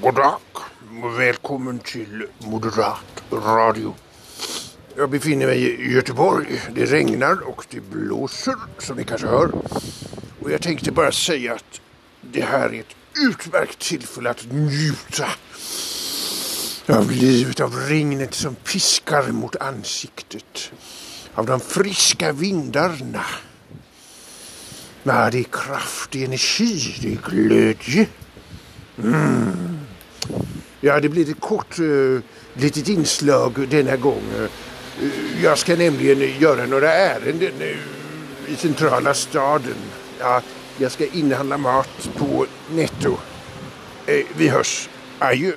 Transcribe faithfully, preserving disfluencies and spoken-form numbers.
God dag och välkommen till Moderat Radio. Jag befinner mig i Göteborg. Det regnar och det blåser, som ni kanske hör. Och jag tänkte bara säga att det här är ett utmärkt tillfälle att njuta av livet, av regnet som piskar mot ansiktet, av de friska vindarna. Nej, det är kraft, det är energi, det är glödje. Mm. Ja, det blir ett kort uh, litet inslag denna gång. Uh, jag ska nämligen göra några ärenden uh, i centrala staden. Ja, jag ska inhandla mat på Netto. Uh, vi hörs. Adjö.